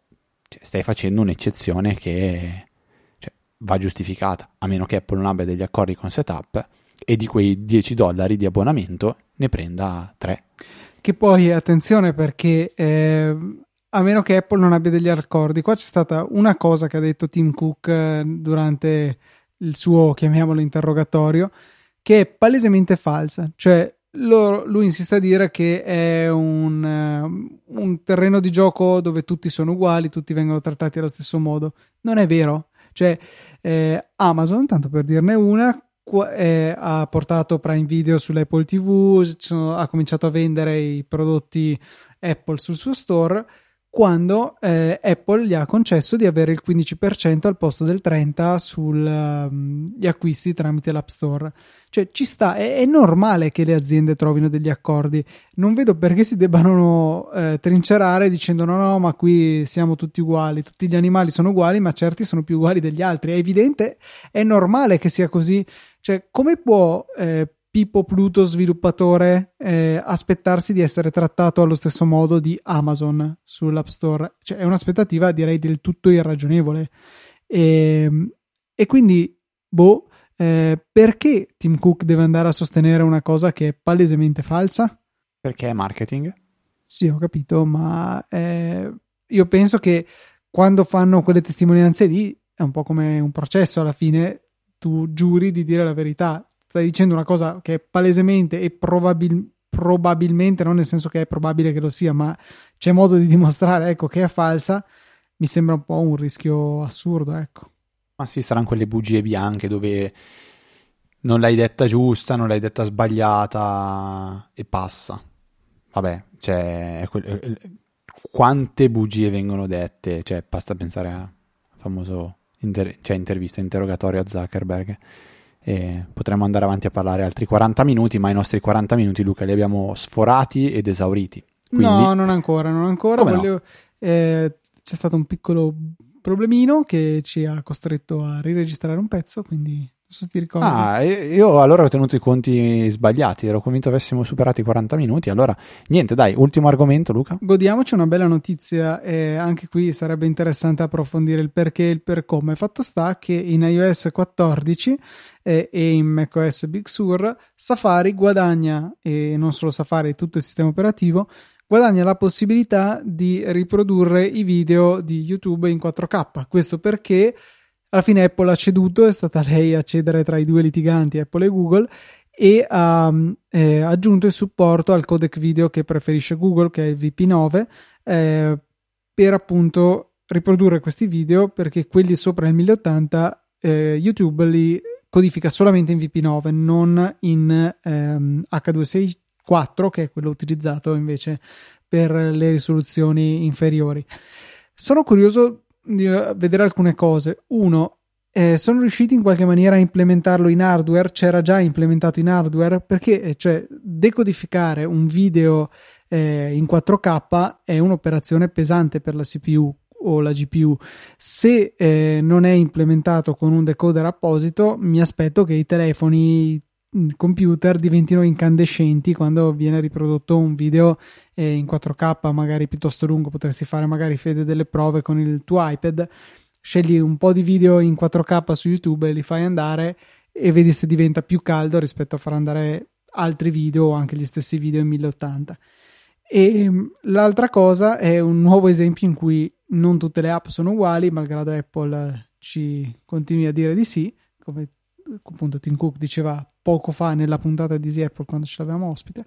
cioè, stai facendo un'eccezione che cioè, va giustificata, a meno che Apple non abbia degli accordi con SetApp e di quei dieci dollari di abbonamento ne prenda tre. Che poi attenzione, perché eh, a meno che Apple non abbia degli accordi, qua c'è stata una cosa che ha detto Tim Cook eh, durante il suo, chiamiamolo, interrogatorio, che è palesemente falsa. Cioè Lo, lui insiste a dire che è un, un terreno di gioco dove tutti sono uguali, tutti vengono trattati allo stesso modo. Non è vero. Cioè, eh, Amazon, tanto per dirne una, eh, ha portato Prime Video sull'Apple tivù, sono, ha cominciato a vendere i prodotti Apple sul suo store quando eh, Apple gli ha concesso di avere il quindici per cento al posto del trenta per cento sugli um, acquisti tramite l'App Store. Cioè ci sta, è, è normale che le aziende trovino degli accordi. Non vedo perché si debbano eh, trincerare dicendo no no, ma qui siamo tutti uguali, tutti gli animali sono uguali, ma certi sono più uguali degli altri. È evidente, è normale che sia così. Cioè come può eh, Pippo Pluto sviluppatore eh, aspettarsi di essere trattato allo stesso modo di Amazon sull'App Store? Cioè è un'aspettativa direi del tutto irragionevole e, e quindi boh, eh, perché Tim Cook deve andare a sostenere una cosa che è palesemente falsa? Perché è marketing? Sì, ho capito, ma eh, io penso che quando fanno quelle testimonianze lì è un po' come un processo, alla fine tu giuri di dire la verità. Stai dicendo una cosa che è palesemente e probabil- probabilmente, non nel senso che è probabile che lo sia, ma c'è modo di dimostrare, ecco, che è falsa. Mi sembra un po' un rischio assurdo, ecco. Ma sì, saranno quelle bugie bianche dove non l'hai detta giusta, non l'hai detta sbagliata e passa. Vabbè, cioè, que- quante bugie vengono dette? Cioè, basta pensare al famoso inter- cioè, intervista interrogatorio a Zuckerberg. E potremmo andare avanti a parlare altri quaranta minuti, ma i nostri quaranta minuti, Luca, li abbiamo sforati ed esauriti. Quindi... no, non ancora, non ancora. Volevo... no? Eh, c'è stato un piccolo problemino che ci ha costretto a riregistrare un pezzo, quindi non so se ti ricordi. Ah, io allora ho tenuto i conti sbagliati, ero convinto avessimo superato i quaranta minuti. Allora niente, dai, ultimo argomento, Luca. Godiamoci una bella notizia, eh, anche qui sarebbe interessante approfondire il perché e il per come. Fatto sta che in iOS quattordici e in macOS Big Sur Safari guadagna, e non solo Safari, tutto il sistema operativo guadagna la possibilità di riprodurre i video di YouTube in quattro K. Questo perché alla fine Apple ha ceduto, è stata lei a cedere tra i due litiganti, Apple e Google, e ha eh, aggiunto il supporto al codec video che preferisce Google, che è il V P nove, eh, per appunto riprodurre questi video, perché quelli sopra il mille ottanta eh, YouTube li codifica solamente in V P nove, non in ehm, H duecentosessantaquattro, che è quello utilizzato invece per le risoluzioni inferiori. Sono curioso di vedere alcune cose. Uno, eh, sono riusciti in qualche maniera a implementarlo in hardware? C'era già implementato in hardware? Perché cioè decodificare un video eh, in quattro K è un'operazione pesante per la C P U o la G P U. Se eh, non è implementato con un decoder apposito, mi aspetto che i telefoni, i computer diventino incandescenti quando viene riprodotto un video eh, in quattro K, magari piuttosto lungo. Potresti fare magari, Fede, delle prove con il tuo iPad, scegli un po' di video in quattro K su YouTube e li fai andare e vedi se diventa più caldo rispetto a far andare altri video o anche gli stessi video in mille ottanta. E l'altra cosa è un nuovo esempio in cui non tutte le app sono uguali, malgrado Apple ci continui a dire di sì, come appunto Tim Cook diceva poco fa nella puntata di Easy Apple quando ce l'avevamo ospite.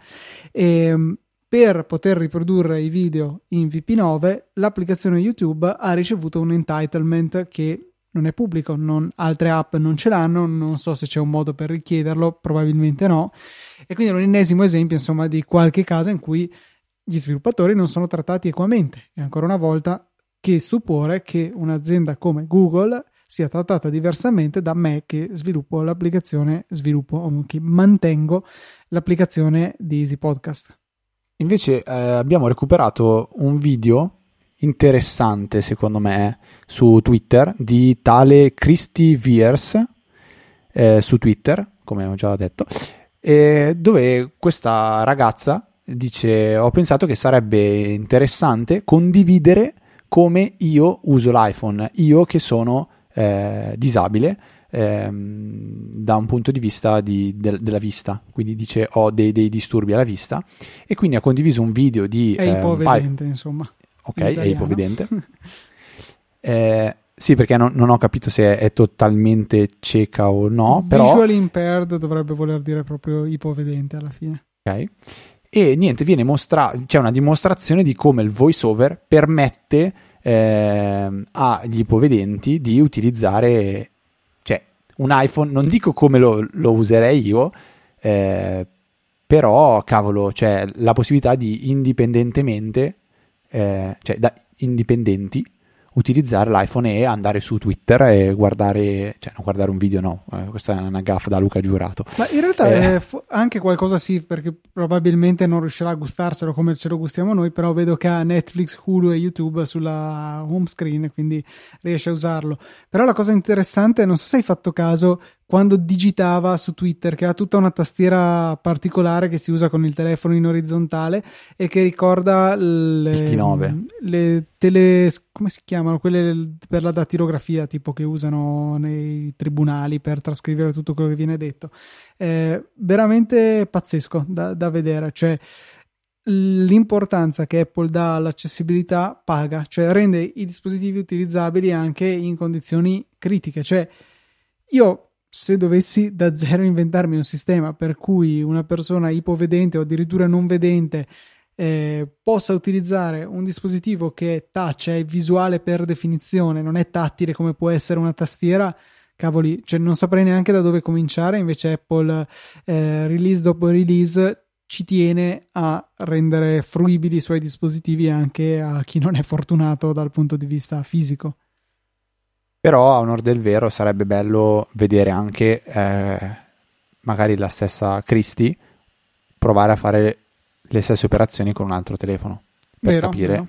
E per poter riprodurre i video in V P nove, l'applicazione YouTube ha ricevuto un entitlement che non è pubblico, non, altre app non ce l'hanno, non so se c'è un modo per richiederlo, probabilmente no. E quindi è un ennesimo esempio, insomma, di qualche caso in cui gli sviluppatori non sono trattati equamente. E ancora una volta, che stupore che un'azienda come Google sia trattata diversamente da me che sviluppo l'applicazione, sviluppo, che mantengo l'applicazione di Easy Podcast. Invece eh, abbiamo recuperato un video interessante, secondo me, su Twitter di tale Christy Viers, eh, su Twitter, come ho già detto, eh, dove questa ragazza dice: ho pensato che sarebbe interessante condividere come io uso l'iPhone, io che sono eh, disabile ehm, da un punto di vista di, de, della vista, quindi dice ho dei, dei disturbi alla vista, e quindi ha condiviso un video di... È eh, ipovedente, pi- insomma. Ok, in è ipovedente. eh, sì, perché non, non ho capito se è, è totalmente cieca o no, però... Visually impaired dovrebbe voler dire proprio ipovedente alla fine. ok? E niente, viene mostrato, c'è una dimostrazione di come il voiceover permette eh, agli ipovedenti di utilizzare, cioè, un iPhone. Non dico come lo, lo userei io, eh, però cavolo, c'è la possibilità di indipendentemente, eh, cioè da indipendenti, utilizzare l'iPhone e andare su Twitter e guardare, cioè non guardare un video, no, eh, questa è una gaffa da Luca Giurato. Ma in realtà eh. è fu- anche qualcosa sì, perché probabilmente non riuscirà a gustarselo come ce lo gustiamo noi, però vedo che ha Netflix, Hulu e YouTube sulla home screen, quindi riesce a usarlo. Però la cosa interessante, non so se hai fatto caso, quando digitava su Twitter, che ha tutta una tastiera particolare che si usa con il telefono in orizzontale e che ricorda le, il T nove, le tele, come si chiamano, quelle per la dattilografia, tipo, che usano nei tribunali per trascrivere tutto quello che viene detto. È veramente pazzesco da, da vedere, cioè l'importanza che Apple dà all'accessibilità paga, cioè rende i dispositivi utilizzabili anche in condizioni critiche. Cioè io, se dovessi da zero inventarmi un sistema per cui una persona ipovedente o addirittura non vedente eh, possa utilizzare un dispositivo che è touch, è visuale per definizione, non è tattile come può essere una tastiera, cavoli, cioè non saprei neanche da dove cominciare. Invece Apple, eh, release dopo release, ci tiene a rendere fruibili i suoi dispositivi anche a chi non è fortunato dal punto di vista fisico. Però a onor del vero sarebbe bello vedere anche eh, magari la stessa Christie provare a fare le stesse operazioni con un altro telefono, per vero, capire, vero.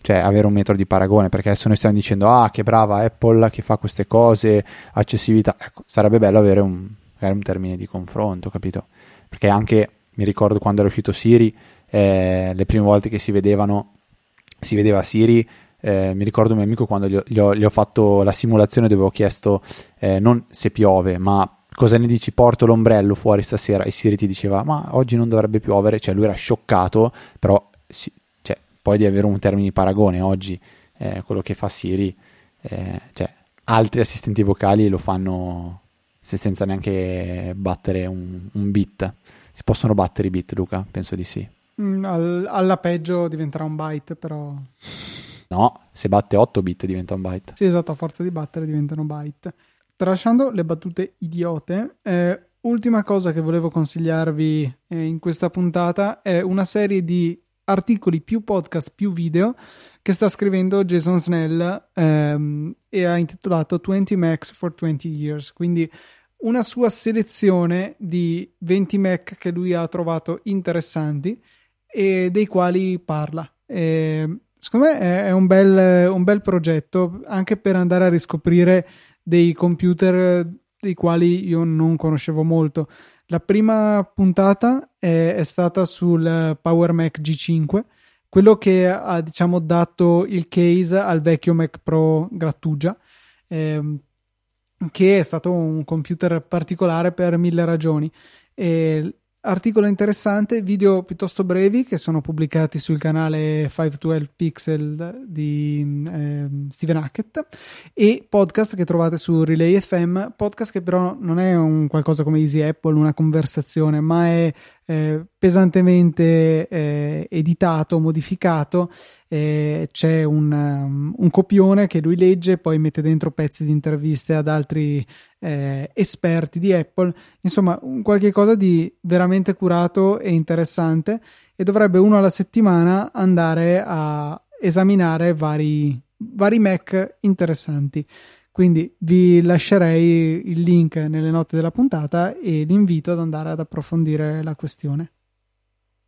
Cioè avere un metro di paragone, perché adesso noi stiamo dicendo ah che brava Apple che fa queste cose, accessibilità, ecco, sarebbe bello avere un, magari un termine di confronto, capito? Perché anche mi ricordo quando era uscito Siri, eh, le prime volte che si vedevano, si vedeva Siri. Eh, mi ricordo un mio amico quando gli ho, gli ho, gli ho fatto la simulazione dove ho chiesto eh, non se piove, ma cosa ne dici, porto l'ombrello fuori stasera, e Siri ti diceva ma oggi non dovrebbe piovere, cioè lui era scioccato, però sì, cioè, poi di avere un termine di paragone oggi eh, quello che fa Siri, eh, cioè, altri assistenti vocali lo fanno se senza neanche battere un, un bit. Si possono battere i bit, Luca? Penso di sì. Mm, al, alla peggio diventerà un byte, però... No, se batte otto bit diventa un byte. Sì, esatto, a forza di battere diventano byte. Tralasciando le battute idiote, eh, ultima cosa che volevo consigliarvi eh, in questa puntata è una serie di articoli più podcast più video che sta scrivendo Jason Snell ehm, e ha intitolato twenty Macs for twenty years, quindi una sua selezione di venti Mac che lui ha trovato interessanti e dei quali parla. Eh, Secondo me è un bel, un bel progetto anche per andare a riscoprire dei computer dei quali io non conoscevo molto. La prima puntata è, è stata sul Power Mac G cinque, quello che ha, diciamo, dato il case al vecchio Mac Pro Grattugia, ehm, che è stato un computer particolare per mille ragioni. E articolo interessante, video piuttosto brevi che sono pubblicati sul canale cinquecentododici pixel di eh, Steven Hackett, e podcast che trovate su Relay F M, podcast che però non è un qualcosa come Easy Apple, una conversazione, ma è eh, pesantemente eh, editato, modificato, eh, c'è un, um, un copione che lui legge, poi mette dentro pezzi di interviste ad altri Eh, esperti di Apple, insomma un qualche cosa di veramente curato e interessante, e dovrebbe uno alla settimana andare a esaminare vari, vari Mac interessanti. Quindi vi lascerei il link nelle note della puntata e l'invito ad andare ad approfondire la questione.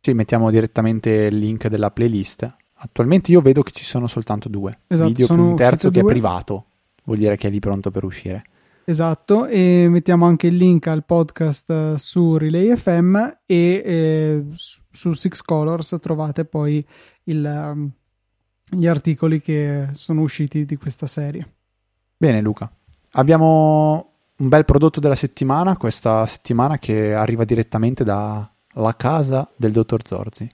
Sì, mettiamo direttamente il link della playlist. Attualmente io vedo che ci sono soltanto due, esatto, video più un terzo che due. È privato, vuol dire che è lì pronto per uscire. Esatto, e mettiamo anche il link al podcast su Relay F M, e eh, su Six Colors trovate poi il, gli articoli che sono usciti di questa serie. Bene Luca, abbiamo un bel prodotto della settimana questa settimana che arriva direttamente dalla casa del dottor Zorzi.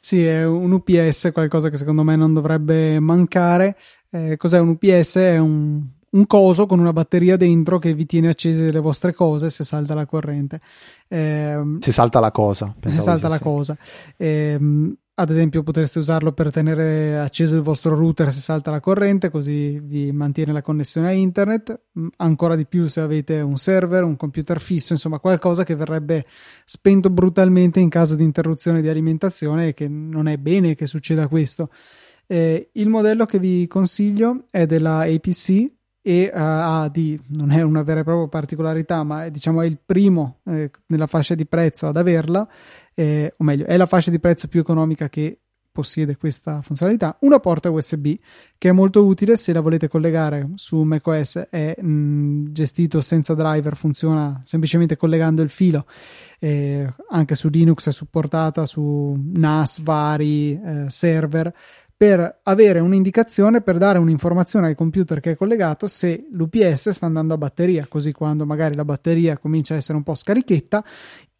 Sì, è un U P S, qualcosa che secondo me non dovrebbe mancare. Eh, cos'è un U P S? È un un coso con una batteria dentro che vi tiene accese le vostre cose se salta la corrente. Eh, se salta la cosa. Se salta la cosa. Eh, ad esempio potreste usarlo per tenere acceso il vostro router se salta la corrente, così vi mantiene la connessione a internet. Ancora di più se avete un server, un computer fisso, insomma qualcosa che verrebbe spento brutalmente in caso di interruzione di alimentazione, e che non è bene che succeda questo. Eh, il modello che vi consiglio è della A P C e uh, ha di, non è una vera e propria particolarità, ma è, diciamo, è il primo eh, nella fascia di prezzo ad averla, eh, o meglio è la fascia di prezzo più economica che possiede questa funzionalità, una porta U S B che è molto utile se la volete collegare su macOS. È mh, gestito senza driver, funziona semplicemente collegando il filo, eh, anche su Linux è supportata su N A S vari, eh, server, per avere un'indicazione, per dare un'informazione al computer che è collegato se l'U P S sta andando a batteria, così quando magari la batteria comincia a essere un po' scarichetta,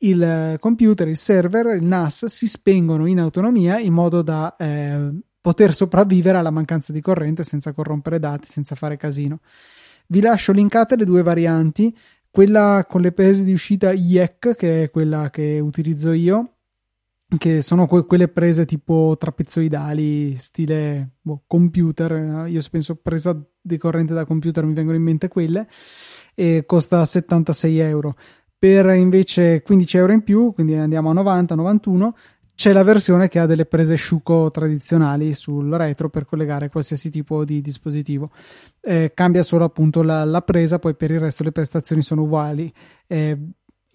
il computer, il server, il N A S si spengono in autonomia in modo da eh, poter sopravvivere alla mancanza di corrente senza corrompere dati, senza fare casino. Vi lascio linkate le due varianti, quella con le prese di uscita I E C, che è quella che utilizzo io, che sono que- quelle prese tipo trapezoidali, stile boh, computer. Io penso presa di corrente da computer, mi vengono in mente quelle, e costa settantasei euro. Per invece quindici euro in più, quindi andiamo a novanta novantuno, c'è la versione che ha delle prese sciuco tradizionali sul retro per collegare qualsiasi tipo di dispositivo. Eh, cambia solo appunto la-, la presa, poi per il resto le prestazioni sono uguali. Eh,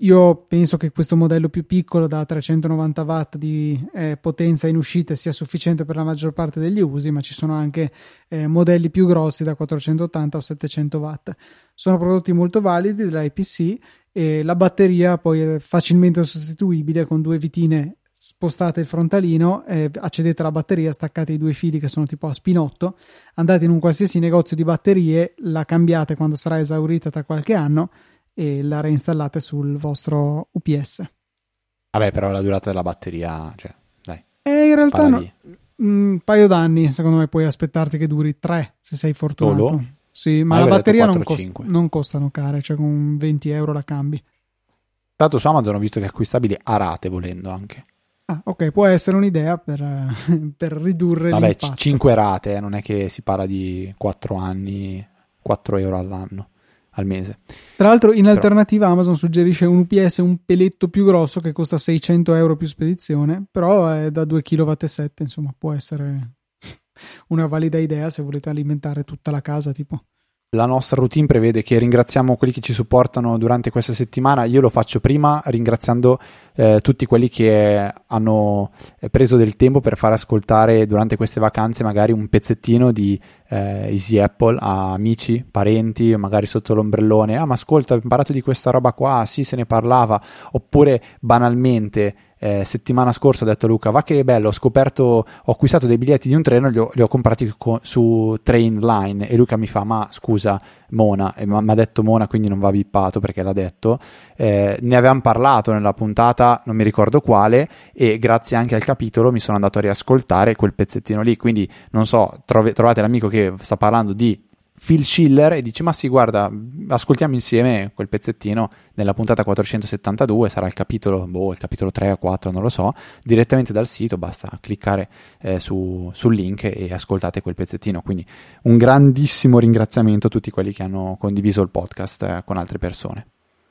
Io penso che questo modello più piccolo da trecentonovanta watt di eh, potenza in uscita sia sufficiente per la maggior parte degli usi, ma ci sono anche eh, modelli più grossi da quattrocentottanta o settecento watt. Sono prodotti molto validi dell'I P C, e la batteria poi è facilmente sostituibile con due vitine. Spostate il frontalino, eh, accedete alla batteria, staccate i due fili che sono tipo a spinotto, andate in un qualsiasi negozio di batterie, la cambiate quando sarà esaurita tra qualche anno e la reinstallate sul vostro U P S. Vabbè, però la durata della batteria, cioè, dai. E in realtà no, un paio d'anni, secondo me puoi aspettarti che duri tre, se sei fortunato. Solo? Sì, ma, ma la batteria quattro, non, costa, non costano care, cioè con venti euro la cambi. Tanto su Amazon ho visto che è acquistabile a rate, volendo anche. Ah, ok, può essere un'idea per, per ridurre Vabbè, l'impatto. Vabbè, cinque rate, eh, non è che si parla di quattro anni, quattro euro all'anno. Al mese. Tra l'altro, in Però. alternativa, Amazon suggerisce un U P S un peletto più grosso che costa seicento euro più spedizione, però è da due virgola sette chilowattheure, insomma può essere una valida idea se volete alimentare tutta la casa, tipo. La nostra routine prevede che ringraziamo quelli che ci supportano durante questa settimana. Io lo faccio prima ringraziando eh, tutti quelli che hanno preso del tempo per far ascoltare durante queste vacanze magari un pezzettino di eh, Easy Apple a amici, parenti, magari sotto l'ombrellone. Ah, ma ascolta, ho imparato di questa roba qua, sì, se ne parlava. Oppure banalmente, Eh, settimana scorsa ho detto a Luca, va che bello, ho scoperto, ho acquistato dei biglietti di un treno, li ho, li ho comprati co- su Trainline, e Luca mi fa, ma scusa Mona, e mi ha detto Mona, quindi non va bippato perché l'ha detto, eh, ne avevamo parlato nella puntata, non mi ricordo quale, e grazie anche al capitolo mi sono andato a riascoltare quel pezzettino lì, quindi non so, trov- trovate l'amico che sta parlando di Phil Schiller e dice, ma sì, guarda, ascoltiamo insieme quel pezzettino nella puntata quattrocentosettantadue, sarà il capitolo, boh, il capitolo tre o quattro, non lo so, direttamente dal sito, basta cliccare eh, su, sul link e ascoltate quel pezzettino. Quindi un grandissimo ringraziamento a tutti quelli che hanno condiviso il podcast eh, con altre persone.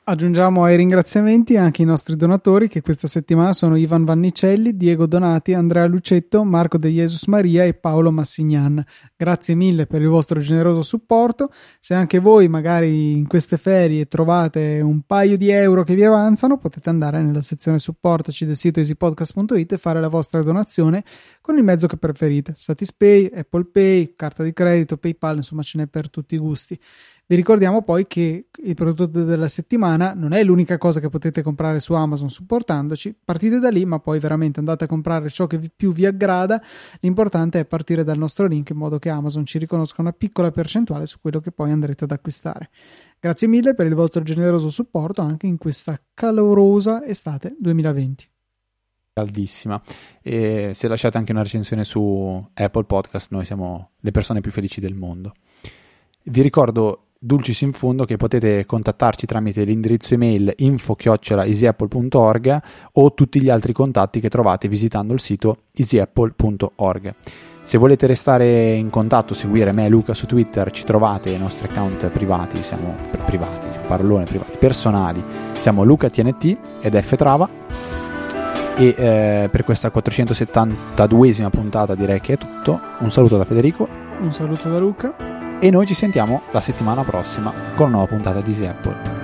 Aggiungiamo ai ringraziamenti anche i nostri donatori, che questa settimana sono Ivan Vannicelli, Diego Donati, Andrea Lucetto, Marco De Jesus Maria e Paolo Massignan. Grazie mille per il vostro generoso supporto. Se anche voi magari in queste ferie trovate un paio di euro che vi avanzano, potete andare nella sezione supportaci del sito easypodcast punto it e fare la vostra donazione con il mezzo che preferite. Satispay, Apple Pay, carta di credito, PayPal, insomma ce n'è per tutti i gusti. Vi ricordiamo poi che il prodotto della settimana non è l'unica cosa che potete comprare su Amazon supportandoci, partite da lì, ma poi veramente andate a comprare ciò che vi, più vi aggrada, l'importante è partire dal nostro link in modo che Amazon ci riconosca una piccola percentuale su quello che poi andrete ad acquistare. Grazie mille per il vostro generoso supporto anche in questa calorosa estate duemilaventi. Caldissima, e se lasciate anche una recensione su Apple Podcast noi siamo le persone più felici del mondo. Vi ricordo, dulcis in fundo, che potete contattarci tramite l'indirizzo email info chiocciola easyapple punto org o tutti gli altri contatti che trovate visitando il sito easyapple punto org. Se volete restare in contatto, seguire me e Luca su Twitter, ci trovate ai nostri account privati, siamo privati, parolone privati, personali, siamo LucaTNT ed Ftrava. E eh, per questa quattrocentosettantaduesima puntata direi che è tutto. Un saluto da Federico. Un saluto da Luca. E noi ci sentiamo la settimana prossima con una nuova puntata di Easy Apple.